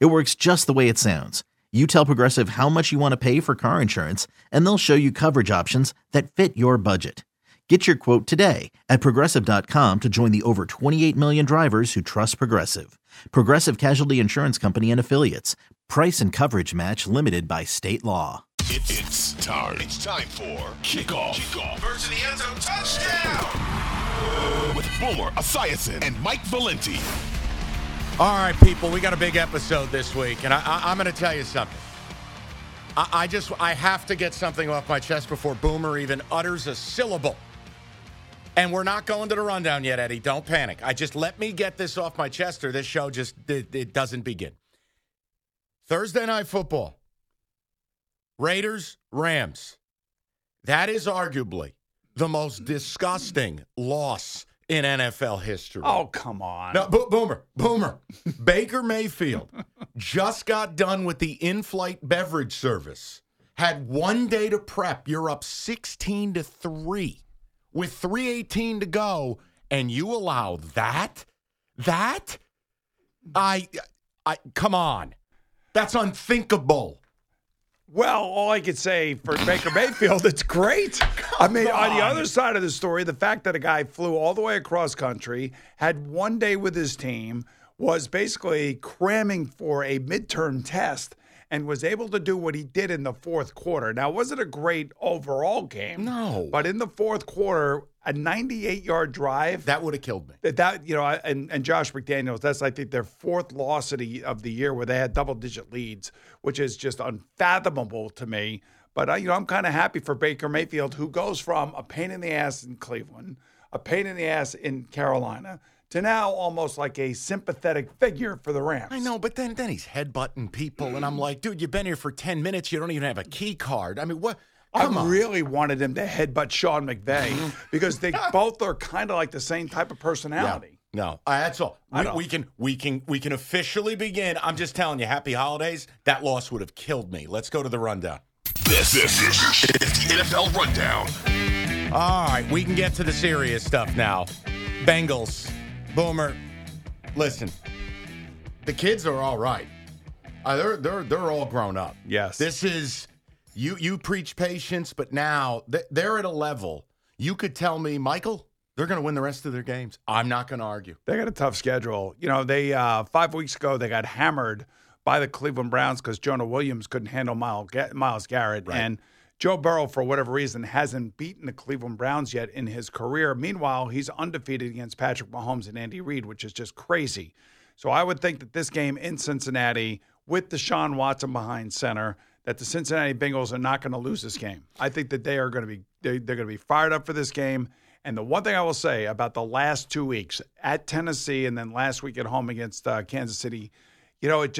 It works just the way it sounds. You tell Progressive how much you want to pay for car insurance, and they'll show you coverage options that fit your budget. Get your quote today at progressive.com to join the over 28 million drivers who trust Progressive. Progressive Casualty Insurance Company and Affiliates. Price and coverage match limited by state law. It's time. It's time for Kickoff. Kickoff. Birds in the end zone. Touchdown! With Boomer Esiason and Mike Valenti. All right, people, we got a big episode this week, and I'm going to tell you something. I have to get something off my chest before Boomer even utters a syllable. And we're not going to the rundown yet, Eddie. Don't panic. Let me get this off my chest, or this show just it doesn't begin. Thursday Night Football, Raiders, Rams. That is arguably the most disgusting loss in NFL history. Oh, come on. No, Boomer. Baker Mayfield just got done with the in-flight beverage service. Had 1 day to prep. You're up 16-3 with 3:18 to go, and you allow that? That? I come on. That's unthinkable. Well, all I could say for Baker Mayfield, it's great. I mean, on the other side of the story, the fact that a guy flew all the way across country, had 1 day with his team, was basically cramming for a midterm test, and was able to do what he did in the fourth quarter. Now, it wasn't a great overall game. No. But in the fourth quarter, a 98-yard drive. That would have killed me. That, you know, and Josh McDaniels, that's, I think, their fourth loss of the year where they had double-digit leads, which is just unfathomable to me. But, you know, I'm kind of happy for Baker Mayfield, who goes from a pain in the ass in Cleveland, a pain in the ass in Carolina, to now almost like a sympathetic figure for the Rams. I know, but then he's headbutting people, and I'm like, dude, you've been here for 10 minutes. You don't even have a key card. I mean, what? I really wanted him to headbutt Sean McVay because they both are kind of like the same type of personality. Yeah. No, that's all. We can officially begin. I'm just telling you, happy holidays. That loss would have killed me. Let's go to the rundown. This is the NFL Rundown. All right, we can get to the serious stuff now. Bengals. Boomer, listen. The kids are all right. They're all grown up. Yes. This is. You preach patience, but now they're at a level. You could tell me, Michael, they're going to win the rest of their games. I'm not going to argue. They got a tough schedule. You know, they 5 weeks ago, they got hammered by the Cleveland Browns because Jonah Williams couldn't handle Miles Garrett. Right. And Joe Burrow, for whatever reason, hasn't beaten the Cleveland Browns yet in his career. Meanwhile, he's undefeated against Patrick Mahomes and Andy Reid, which is just crazy. So I would think that this game in Cincinnati with Deshaun Watson behind center, that the Cincinnati Bengals are not going to lose this game. I think that they are going to be they're going to be fired up for this game. And the one thing I will say about the last 2 weeks at Tennessee and then last week at home against Kansas City, you know, it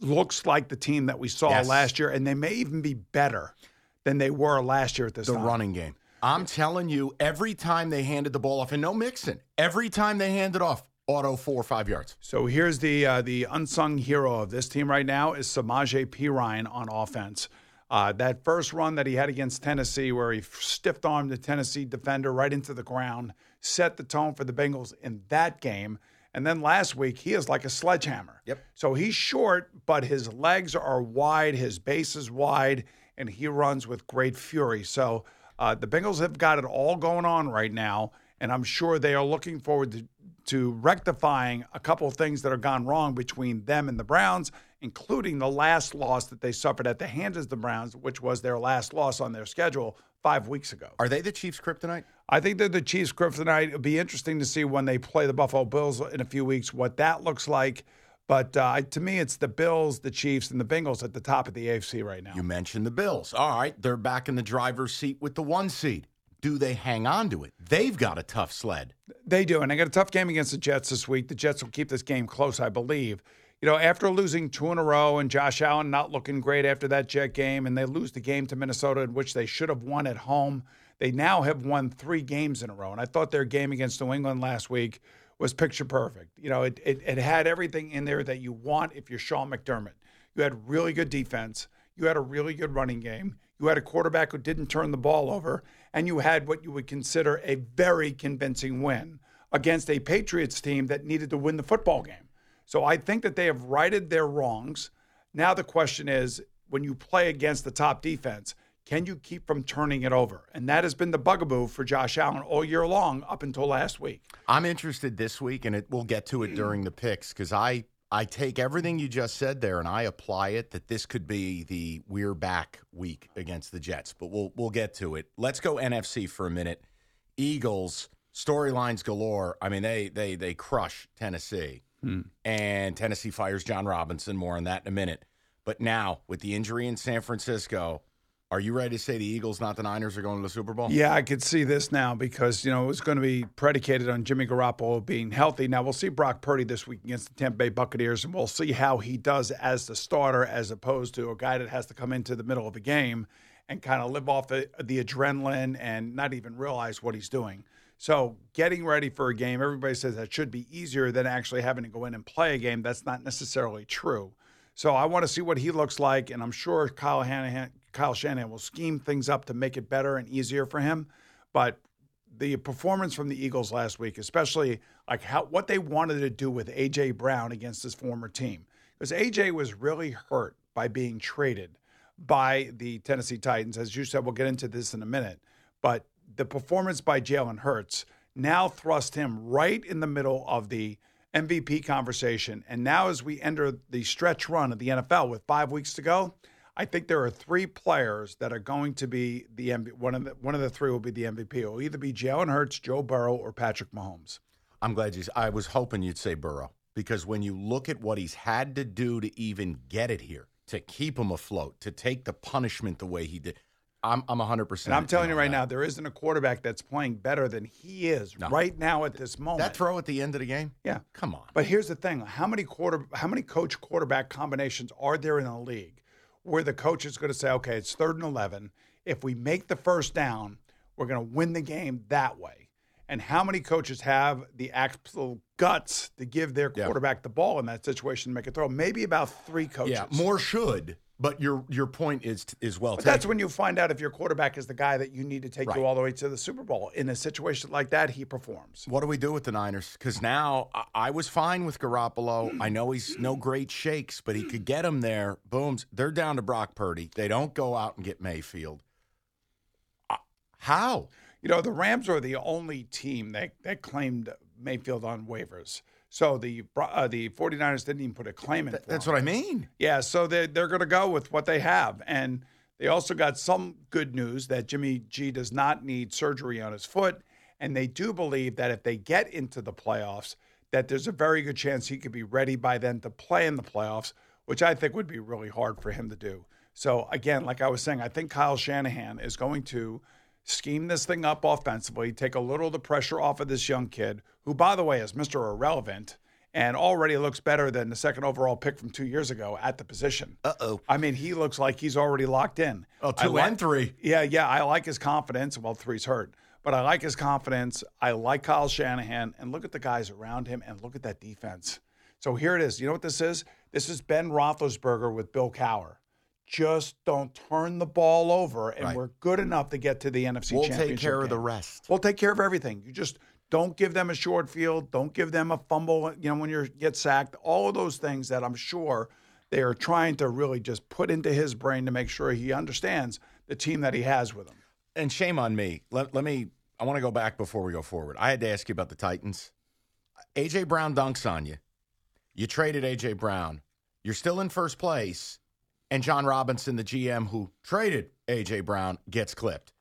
looks like the team that we saw last year, and they may even be better than they were last year at this time. The running game. I'm telling you, every time they handed the ball off, and no mixing, every time they handed off, auto 4 or 5 yards. So here's the unsung hero of this team right now is Samaje Perine on offense. That first run that he had against Tennessee where he stiff-armed the Tennessee defender right into the ground, set the tone for the Bengals in that game. And then last week, he is like a sledgehammer. Yep. So he's short, but his legs are wide, his base is wide, and he runs with great fury. So the Bengals have got it all going on right now, and I'm sure they are looking forward to rectifying a couple of things that are gone wrong between them and the Browns, including the last loss that they suffered at the hands of the Browns, which was their last loss on their schedule 5 weeks ago. Are they the Chiefs' kryptonite? I think they're the Chiefs' kryptonite. It'll be interesting to see when they play the Buffalo Bills in a few weeks what that looks like. But to me, it's the Bills, the Chiefs, and the Bengals at the top of the AFC right now. You mentioned the Bills. All right, they're back in the driver's seat with the one seed. Do they hang on to it? They've got a tough sled. They do, and they got a tough game against the Jets this week. The Jets will keep this game close, I believe. you know, after losing two in a row and Josh Allen not looking great after that Jet game, and they lose the game to Minnesota, in which they should have won at home, they now have won 3 games in a row. And I thought their game against New England last week was picture perfect. You know, it had everything in there that you want if you're Sean McDermott. You had really good defense. You had a really good running game. You had a quarterback who didn't turn the ball over. And you had what you would consider a very convincing win against a Patriots team that needed to win the football game. So I think that they have righted their wrongs. Now the question is, when you play against the top defense, can you keep from turning it over? And that has been the bugaboo for Josh Allen all year long up until last week. I'm interested this week, and we'll get to it during the picks, because I take everything you just said there and I apply it that this could be the we're back week against the Jets, but we'll get to it. Let's go NFC for a minute. Eagles, storylines galore. I mean, they crush Tennessee, and Tennessee fires John Robinson. More on that in a minute. But now, with the injury in San Francisco, are you ready to say the Eagles, not the Niners, are going to the Super Bowl? Yeah, I could see this now because, you know, it was going to be predicated on Jimmy Garoppolo being healthy. Now, we'll see Brock Purdy this week against the Tampa Bay Buccaneers, and we'll see how he does as the starter as opposed to a guy that has to come into the middle of a game and kind of live off the adrenaline and not even realize what he's doing. So getting ready for a game, everybody says that should be easier than actually having to go in and play a game. That's not necessarily true. So I want to see what he looks like, and I'm sure Kyle Shanahan will scheme things up to make it better and easier for him. But the performance from the Eagles last week, especially like what they wanted to do with A.J. Brown against his former team, because A.J. was really hurt by being traded by the Tennessee Titans. As you said, we'll get into this in a minute. But the performance by Jalen Hurts now thrust him right in the middle of the MVP conversation. And now as we enter the stretch run of the NFL with 5 weeks to go, I think there are 3 players that are going to be the MVP. One of the 3 will be the MVP. It will either be Jalen Hurts, Joe Burrow, or Patrick Mahomes. I'm glad you. I was hoping you'd say Burrow, because when you look at what he's had to do to even get it here, to keep him afloat, to take the punishment the way he did, I'm 100%. And I'm telling you right now, there isn't a quarterback that's playing better than he is right now at this moment. That throw at the end of the game? Yeah, come on. But here's the thing: how many coach quarterback combinations are there in the league where the coach is going to say, okay, it's 3rd and 11. If we make the first down, we're going to win the game that way? And how many coaches have the actual guts to give their quarterback the ball in that situation to make a throw? Maybe about 3 coaches. Yeah, more should, but your point is well taken. That's when you find out if your quarterback is the guy that you need to take you all the way to the Super Bowl. In a situation like that, he performs. What do we do with the Niners? Because now I was fine with Garoppolo. I know he's no great shakes, but he could get him there. Booms. They're down to Brock Purdy. They don't go out and get Mayfield. How? You know, the Rams are the only team that claimed Mayfield on waivers. So the 49ers didn't even put a claim in. That's what I mean. Yeah, so they're going to go with what they have. And they also got some good news that Jimmy G does not need surgery on his foot. And they do believe that if they get into the playoffs, that there's a very good chance he could be ready by then to play in the playoffs, which I think would be really hard for him to do. So, again, like I was saying, I think Kyle Shanahan is going to scheme this thing up offensively, take a little of the pressure off of this young kid, who, by the way, is Mr. Irrelevant and already looks better than the 2nd overall pick from 2 years ago at the position. Uh-oh. I mean, he looks like he's already locked in. Oh, 2 and 3. Yeah, I like his confidence. Well, 3's hurt. But I like his confidence. I like Kyle Shanahan. And look at the guys around him and look at that defense. So here it is. You know what this is? This is Ben Roethlisberger with Bill Cowher. Just don't turn the ball over, and we're good enough to get to the NFC Championship game. We'll take care of the rest. We'll take care of everything. You just don't give them a short field. Don't give them a fumble, you know, when you get sacked. All of those things that I'm sure they are trying to really just put into his brain to make sure he understands the team that he has with him. And shame on me. I want to go back before we go forward. I had to ask you about the Titans. A.J. Brown dunks on you. You traded A.J. Brown. You're still in first place. And John Robinson, the GM who traded A.J. Brown, gets clipped.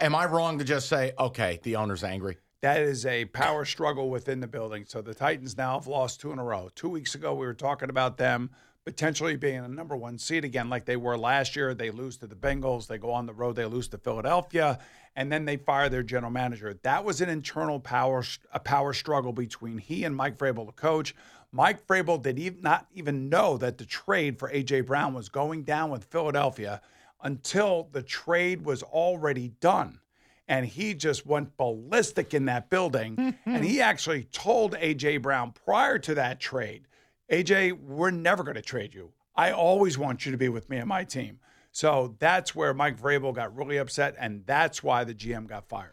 Am I wrong to just say, okay, the owner's angry? That is a power struggle within the building. So the Titans now have lost 2 in a row. 2 weeks ago, we were talking about them potentially being a number 1 seed again like they were last year. They lose to the Bengals. They go on the road. They lose to Philadelphia. And then they fire their general manager. That was an internal power struggle between he and Mike Vrabel, the coach. Mike Vrabel did not even know that the trade for A.J. Brown was going down with Philadelphia until the trade was already done. And he just went ballistic in that building. And he actually told A.J. Brown prior to that trade, A.J., we're never going to trade you. I always want you to be with me and my team. So that's where Mike Vrabel got really upset, and that's why the GM got fired.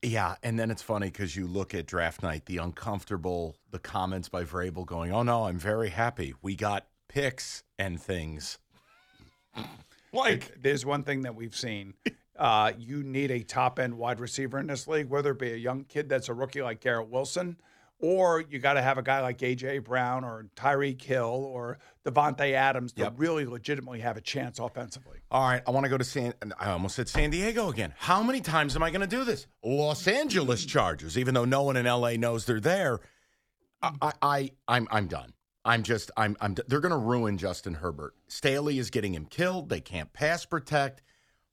Yeah, and then it's funny because you look at draft night, the comments by Vrabel going, oh, no, I'm very happy. We got picks and things. There's one thing that we've seen. You need a top-end wide receiver in this league, whether it be a young kid that's a rookie like Garrett Wilson, or you got to have a guy like A.J. Brown or Tyreek Hill or Devontae Adams to really legitimately have a chance offensively. All right, I want to go to I almost said San Diego again. How many times am I going to do this? Los Angeles Chargers, even though no one in L.A. knows they're there. I'm done. They're going to ruin Justin Herbert. Staley is getting him killed. They can't pass protect.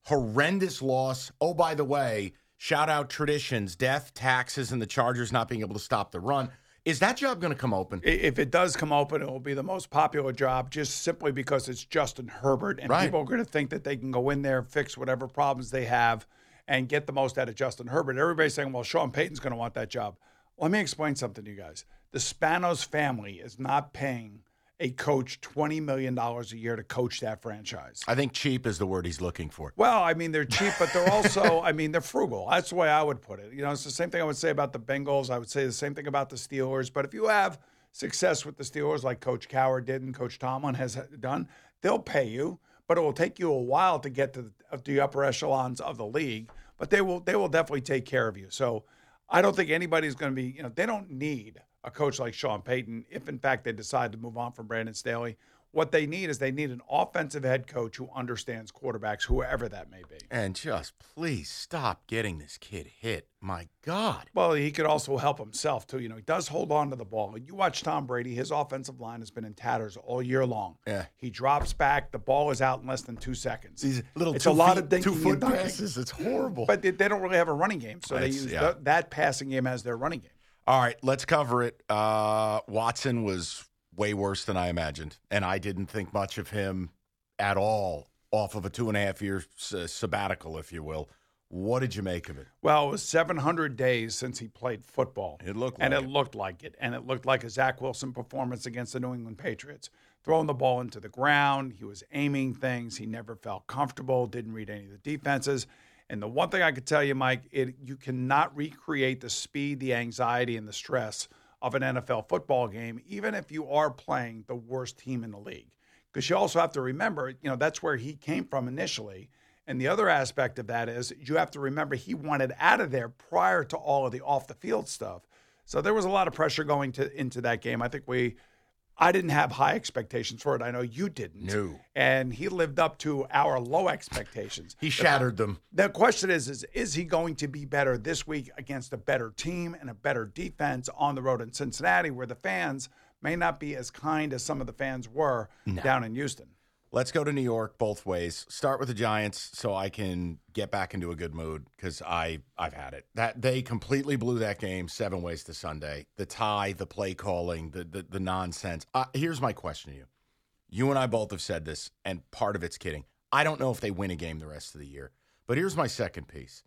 Horrendous loss. Oh, by the way, shout out traditions, death, taxes, and the Chargers not being able to stop the run. Is that job going to come open? If it does come open, it will be the most popular job just simply because it's Justin Herbert, and people are going to think that they can go in there, fix whatever problems they have, and get the most out of Justin Herbert. Everybody's saying, well, Sean Payton's going to want that job. Let me explain something to you guys. The Spanos family is not paying a coach $20 million a year to coach that franchise. I think cheap is the word he's looking for. Well, I mean, they're cheap, but they're also, they're frugal. That's the way I would put it. It's the same thing I would say about the Bengals. I would say the same thing about the Steelers. But if you have success with the Steelers like Coach Cowher did and Coach Tomlin has done, they'll pay you, but it will take you a while to get to the upper echelons of the league. But they will definitely take care of you. So I don't think anybody's going to be, they don't need a coach like Sean Payton, if in fact they decide to move on from Brandon Staley. What they need is an offensive head coach who understands quarterbacks, whoever that may be. And just please stop getting this kid hit. My God. Well, he could also help himself, too. He does hold on to the ball. You watch Tom Brady. His offensive line has been in tatters all year long. Yeah. He drops back. The ball is out in less than 2 seconds. These little two-foot passes. It's horrible. But they don't really have a running game, so they use that passing game as their running game. All right, let's cover it. Watson was way worse than I imagined, and I didn't think much of him at all off of a 2.5-year sabbatical, if you will. What did you make of it? Well, it was 700 days since he played football. It looked like a Zach Wilson performance against the New England Patriots. Throwing the ball into the ground, he was aiming things, he never felt comfortable, didn't read any of the defenses. And the one thing I could tell you, Mike, you cannot recreate the speed, the anxiety, and the stress of an NFL football game, even if you are playing the worst team in the league. Because you also have to remember, that's where he came from initially. And the other aspect of that is you have to remember he wanted out of there prior to all of the off-the-field stuff. So there was a lot of pressure going into that game. I think I didn't have high expectations for it. I know you didn't. No. And he lived up to our low expectations. He shattered them. The question is he going to be better this week against a better team and a better defense on the road in Cincinnati, where the fans may not be as kind as some of the fans were down in Houston? Let's go to New York both ways. Start with the Giants so I can get back into a good mood because I've had it. That they completely blew that game 7 ways to Sunday. The tie, the play calling, the nonsense. Here's my question to you. You and I both have said this, and part of it's kidding. I don't know if they win a game the rest of the year. But here's my second piece.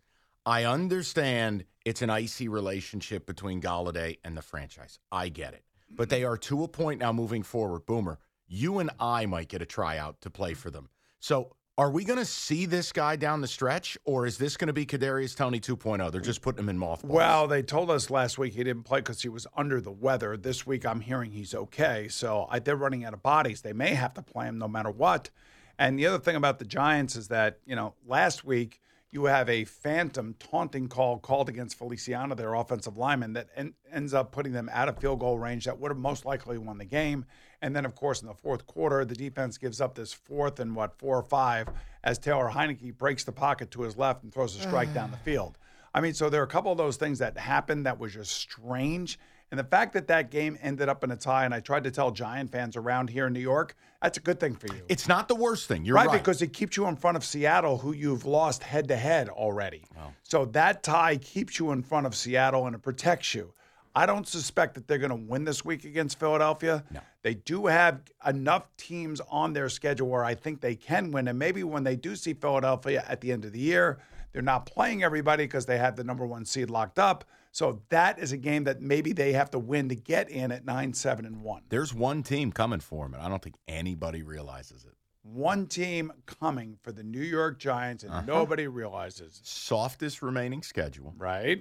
I understand it's an icy relationship between Galladay and the franchise. I get it. But they are to a point now moving forward, Boomer. you and I might get a tryout to play for them. So are we going to see this guy down the stretch, or is this going to be Kadarius Toney 2.0? They're just putting him in mothballs. Well, they told us last week he didn't play because he was under the weather. This week I'm hearing he's okay. So they're running out of bodies. They may have to play him no matter what. And the other thing about the Giants is that, you know, last week you have a phantom taunting call called against Feliciano, their offensive lineman, that ends up putting them out of field goal range that would have most likely won the game. And then, of course, in the fourth quarter, the defense gives up this fourth and, 4 or 5, as Taylor Heineke breaks the pocket to his left and throws a strike down the field. I mean, so there are a couple of those things that happened that was just strange. And the fact that that game ended up in a tie, and I tried to tell Giant fans around here in New York, that's a good thing for you. It's not the worst thing. You're right. Because it keeps you in front of Seattle, who you've lost head-to-head already. Wow. So that tie keeps you in front of Seattle, and it protects you. I don't suspect that they're going to win this week against Philadelphia. No. They do have enough teams on their schedule where I think they can win. And maybe when they do see Philadelphia at the end of the year, they're not playing everybody because they have the number 1 seed locked up. So that is a game that maybe they have to win to get in at 9-7-1. There's one team coming for them, and I don't think anybody realizes it. One team coming for the New York Giants, and nobody realizes it. Softest remaining schedule. Right.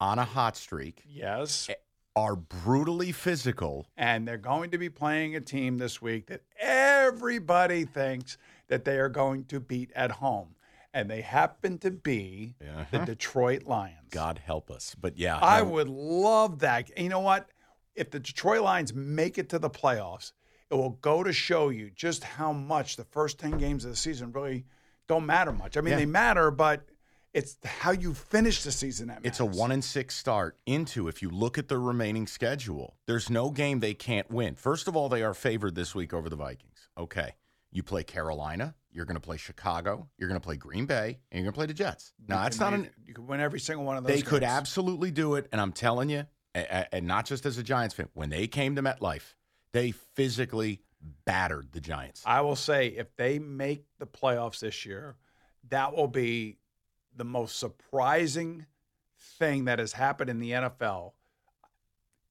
On a hot streak. Yes. Are brutally physical. And they're going to be playing a team this week that everybody thinks that they are going to beat at home. And they happen to be the Detroit Lions. God help us. But, yeah. I would love that. And you know what? If the Detroit Lions make it to the playoffs, it will go to show you just how much the first 10 games of the season really don't matter much. I mean, they matter, but it's how you finish the season that matters. It's a 1-6 start into, if you look at the remaining schedule, there's no game they can't win. First of all, they are favored this week over the Vikings. Okay. You play Carolina. You're going to play Chicago. You're going to play Green Bay, and you're going to play the Jets. Now, that's not an. You could win every single one of those. They could absolutely do it, and I'm telling you, and not just as a Giants fan. When they came to MetLife, they physically battered the Giants. I will say, if they make the playoffs this year, that will be the most surprising thing that has happened in the NFL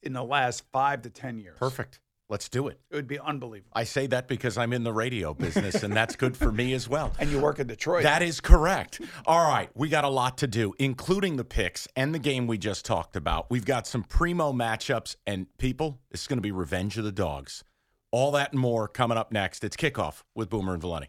in the last 5 to 10 years. Perfect. Let's do it. It would be unbelievable. I say that because I'm in the radio business, and that's good for me as well. And you work in Detroit. That is correct. All right, we got a lot to do, including the picks and the game we just talked about. We've got some primo matchups, and people, this is going to be revenge of the dogs. All that and more coming up next. It's Kickoff with Boomer and Valenti.